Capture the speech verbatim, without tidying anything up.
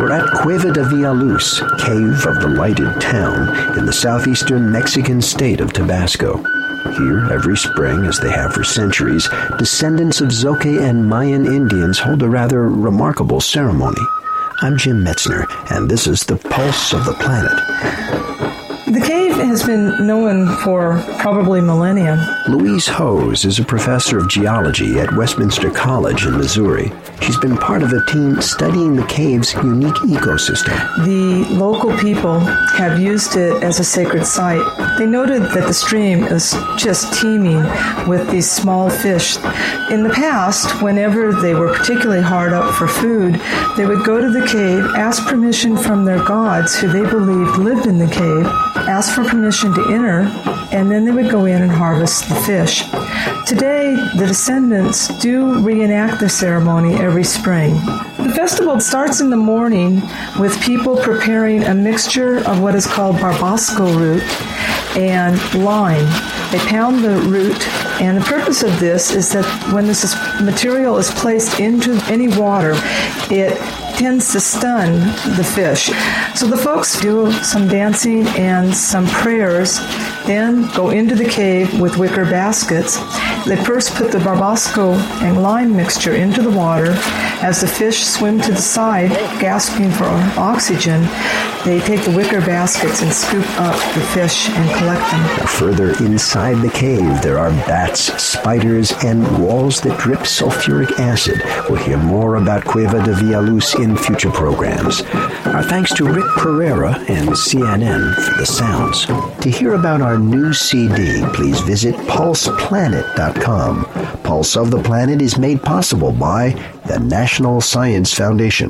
We're at Cueva de Villaluz, Cave of the Lighted Town, in the southeastern Mexican state of Tabasco. Here, every spring, as they have for centuries, descendants of Zoque and Mayan Indians hold a rather remarkable ceremony. I'm Jim Metzner, and this is the Pulse of the Planet. The cave has been known for probably millennia. Louise Hose is a professor of geology at Westminster College in Missouri. She's been part of a team studying the cave's unique ecosystem. The local people have used it as a sacred site. They noted that the stream is just teeming with these small fish. In the past, whenever they were particularly hard up for food, they would go to the cave, ask permission from their gods, who they believed lived in the cave, ask for permission to enter, and then they would go in and harvest the fish. Today, the descendants do reenact the ceremony every spring. The festival starts in the morning with people preparing a mixture of what is called barbasco root and lime. They pound the root, and the purpose of this is that when this is, material is placed into any water, it tends to stun the fish. So the folks do some dancing and some prayers, then go into the cave with wicker baskets. They first put the barbasco and lime mixture into the water. As the fish swim to the side, gasping for oxygen, they take the wicker baskets and scoop up the fish and collect them. Now further inside the cave, there are bats, spiders, and walls that drip sulfuric acid. We'll hear more about Cueva de Villaluz in future programs. Our thanks to Rick Pereira and C N N for the sounds. To hear about our new C D, please visit pulse planet dot com. Pulse of the Planet is made possible by the National Science Foundation.